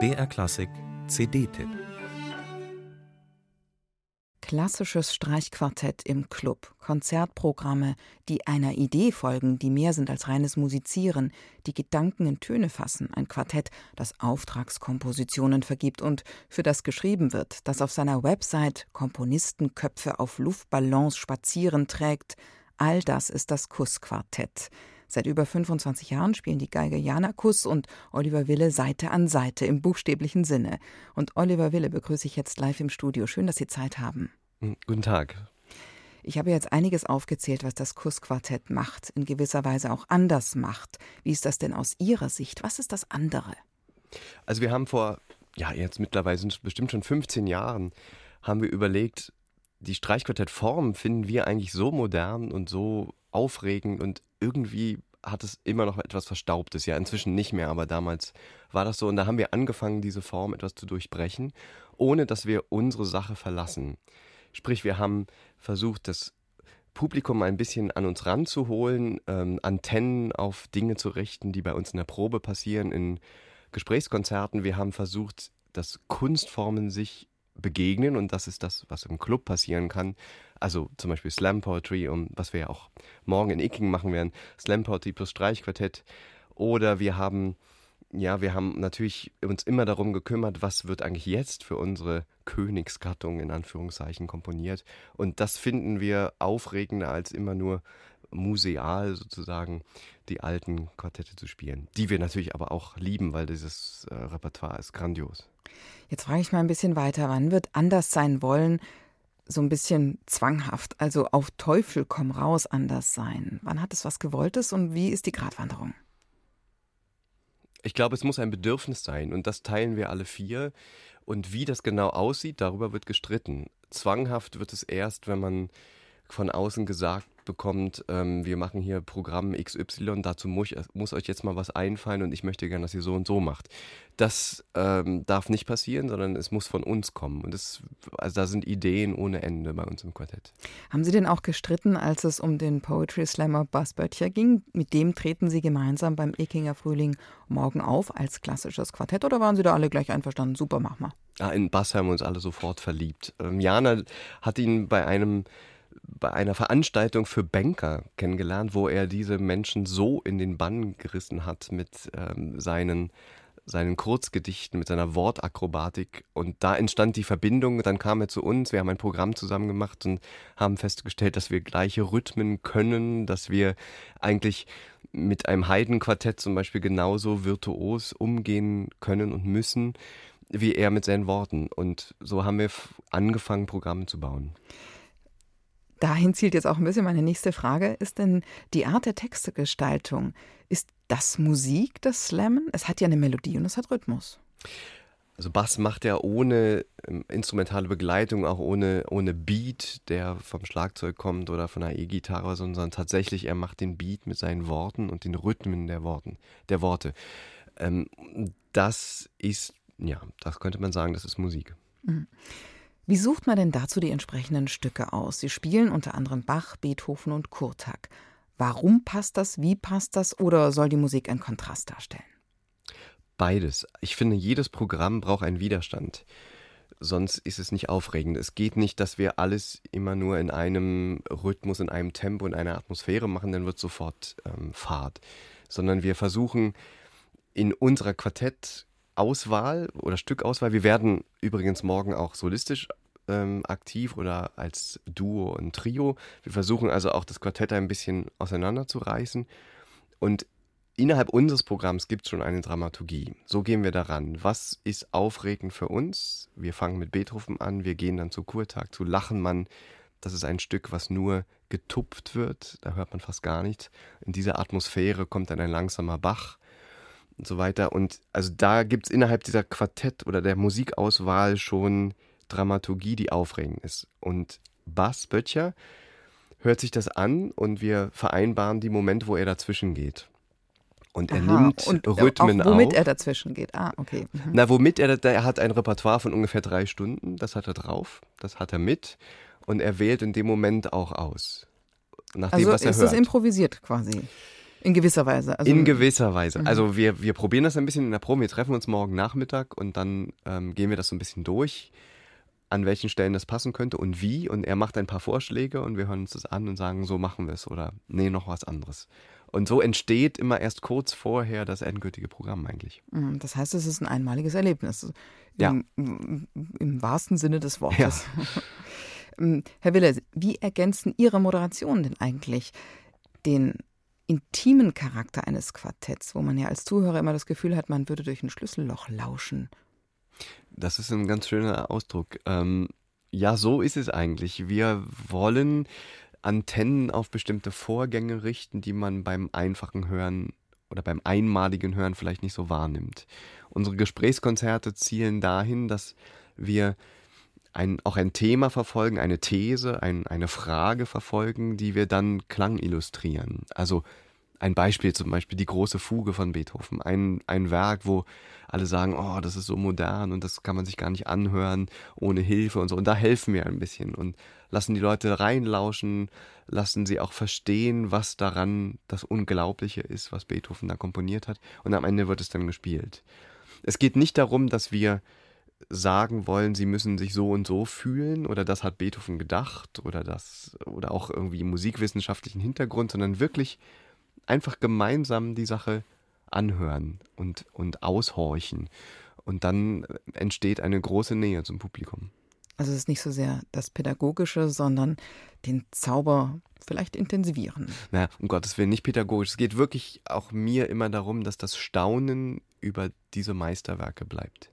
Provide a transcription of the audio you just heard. BR Klassik CD-Tipp. Klassisches Streichquartett im Club, Konzertprogramme, die einer Idee folgen, die mehr sind als reines Musizieren, die Gedanken in Töne fassen, ein Quartett, das Auftragskompositionen vergibt und für das geschrieben wird, das auf seiner Website Komponistenköpfe auf Luftballons spazieren trägt. All das ist das Kuss Quartett. Seit über 25 Jahren spielen die Geiger Jana Kuss und Oliver Wille Seite an Seite im buchstäblichen Sinne. Und Oliver Wille begrüße ich jetzt live im Studio. Schön, dass Sie Zeit haben. Guten Tag. Ich habe jetzt einiges aufgezählt, was das Kuss Quartett macht, in gewisser Weise auch anders macht. Wie ist das denn aus Ihrer Sicht? Was ist das andere? Also wir haben jetzt mittlerweile sind bestimmt schon 15 Jahren, haben wir überlegt, die Streichquartettform finden wir eigentlich so modern und so aufregend und irgendwie hat es immer noch etwas Verstaubtes, ja inzwischen nicht mehr, aber damals war das so und da haben wir angefangen, diese Form etwas zu durchbrechen, ohne dass wir unsere Sache verlassen. Sprich, wir haben versucht, das Publikum ein bisschen an uns ranzuholen, Antennen auf Dinge zu richten, die bei uns in der Probe passieren, in Gesprächskonzerten. Wir haben versucht, dass Kunstformen sich begegnen und das ist das, was im Club passieren kann. Also zum Beispiel Slam Poetry, was wir ja auch morgen in Icking machen werden, Slam Poetry plus Streichquartett. Oder wir haben natürlich uns immer darum gekümmert, was wird eigentlich jetzt für unsere Königsgattung in Anführungszeichen komponiert. Und das finden wir aufregender als immer nur museal sozusagen die alten Quartette zu spielen, die wir natürlich aber auch lieben, weil dieses Repertoire ist grandios. Jetzt frage ich mal ein bisschen weiter, wann wird anders sein wollen, so ein bisschen zwanghaft, also auf Teufel komm raus anders sein? Wann hat es was Gewolltes und wie ist die Gratwanderung? Ich glaube, es muss ein Bedürfnis sein und das teilen wir alle vier und wie das genau aussieht, darüber wird gestritten. Zwanghaft wird es erst, wenn man von außen gesagt bekommt, wir machen hier Programm XY, dazu muss euch jetzt mal was einfallen und ich möchte gerne, dass ihr so und so macht. Das darf nicht passieren, sondern es muss von uns kommen. Und da sind Ideen ohne Ende bei uns im Quartett. Haben Sie denn auch gestritten, als es um den Poetry Slammer Bas Böttcher ging? Mit dem treten Sie gemeinsam beim Ickinger Frühling morgen auf als klassisches Quartett oder waren Sie da alle gleich einverstanden? Super, mach mal. In Bas haben wir uns alle sofort verliebt. Jana hat ihn bei einer Veranstaltung für Banker kennengelernt, wo er diese Menschen so in den Bann gerissen hat mit seinen Kurzgedichten, mit seiner Wortakrobatik und da entstand die Verbindung, dann kam er zu uns, wir haben ein Programm zusammen gemacht und haben festgestellt, dass wir gleiche Rhythmen können, dass wir eigentlich mit einem Haydn-Quartett zum Beispiel genauso virtuos umgehen können und müssen, wie er mit seinen Worten und so haben wir angefangen, Programme zu bauen. Dahin zielt jetzt auch ein bisschen meine nächste Frage. Ist denn die Art der Textegestaltung, ist das Musik, das Slammen? Es hat ja eine Melodie und es hat Rhythmus. Also Bass macht ja ohne instrumentale Begleitung, auch ohne Beat, der vom Schlagzeug kommt oder von einer E-Gitarre, sondern tatsächlich er macht den Beat mit seinen Worten und den Rhythmen der Worte. Das könnte man sagen, das ist Musik. Mhm. Wie sucht man denn dazu die entsprechenden Stücke aus? Sie spielen unter anderem Bach, Beethoven und Kurtág. Warum passt das? Wie passt das? Oder soll die Musik einen Kontrast darstellen? Beides. Ich finde, jedes Programm braucht einen Widerstand. Sonst ist es nicht aufregend. Es geht nicht, dass wir alles immer nur in einem Rhythmus, in einem Tempo, in einer Atmosphäre machen, dann wird sofort Fahrt. Sondern wir versuchen in unserer Quartettauswahl oder Stückauswahl. Wir werden übrigens morgen auch solistisch aktiv oder als Duo und Trio. Wir versuchen also auch das Quartett ein bisschen auseinanderzureißen. Und innerhalb unseres Programms gibt es schon eine Dramaturgie. So gehen wir daran. Was ist aufregend für uns? Wir fangen mit Beethoven an, wir gehen dann zu Kurtág, zu Lachenmann. Das ist ein Stück, was nur getupft wird. Da hört man fast gar nichts. In dieser Atmosphäre kommt dann ein langsamer Bach. Und so weiter. Und also da gibt es innerhalb dieser Quartett- oder der Musikauswahl schon Dramaturgie, die aufregend ist. Und Bas Böttcher hört sich das an und wir vereinbaren die Momente, wo er dazwischen geht. Und er nimmt und Rhythmen auf. Womit er dazwischen geht. Ah, okay. Mhm. Er hat ein Repertoire von ungefähr 3 Stunden. Das hat er drauf, das hat er mit. Und er wählt in dem Moment auch aus. Nachdem, was er hört. Also ist es improvisiert quasi. In gewisser Weise. Also in gewisser Weise. Also wir probieren das ein bisschen in der Probe. Wir treffen uns morgen Nachmittag und dann gehen wir das so ein bisschen durch, an welchen Stellen das passen könnte und wie. Und er macht ein paar Vorschläge und wir hören uns das an und sagen, so machen wir es oder nee, noch was anderes. Und so entsteht immer erst kurz vorher das endgültige Programm eigentlich. Das heißt, es ist ein einmaliges Erlebnis. Im wahrsten Sinne des Wortes. Ja. Herr Wille, wie ergänzen Ihre Moderationen denn eigentlich den intimen Charakter eines Quartetts, wo man ja als Zuhörer immer das Gefühl hat, man würde durch ein Schlüsselloch lauschen? Das ist ein ganz schöner Ausdruck. Ja, so ist es eigentlich. Wir wollen Antennen auf bestimmte Vorgänge richten, die man beim einfachen Hören oder beim einmaligen Hören vielleicht nicht so wahrnimmt. Unsere Gesprächskonzerte zielen dahin, dass wir auch ein Thema verfolgen, eine These, eine Frage verfolgen, die wir dann Klang illustrieren. Also ein Beispiel zum Beispiel, die große Fuge von Beethoven. Ein Werk, wo alle sagen, oh, das ist so modern und das kann man sich gar nicht anhören ohne Hilfe und so. Und da helfen wir ein bisschen und lassen die Leute reinlauschen, lassen sie auch verstehen, was daran das Unglaubliche ist, was Beethoven da komponiert hat. Und am Ende wird es dann gespielt. Es geht nicht darum, dass wir sagen wollen, sie müssen sich so und so fühlen oder das hat Beethoven gedacht oder auch irgendwie musikwissenschaftlichen Hintergrund, sondern wirklich einfach gemeinsam die Sache anhören und aushorchen. Und dann entsteht eine große Nähe zum Publikum. Also es ist nicht so sehr das Pädagogische, sondern den Zauber vielleicht intensivieren. Naja, um Gottes Willen, nicht pädagogisch. Es geht wirklich auch mir immer darum, dass das Staunen über diese Meisterwerke bleibt.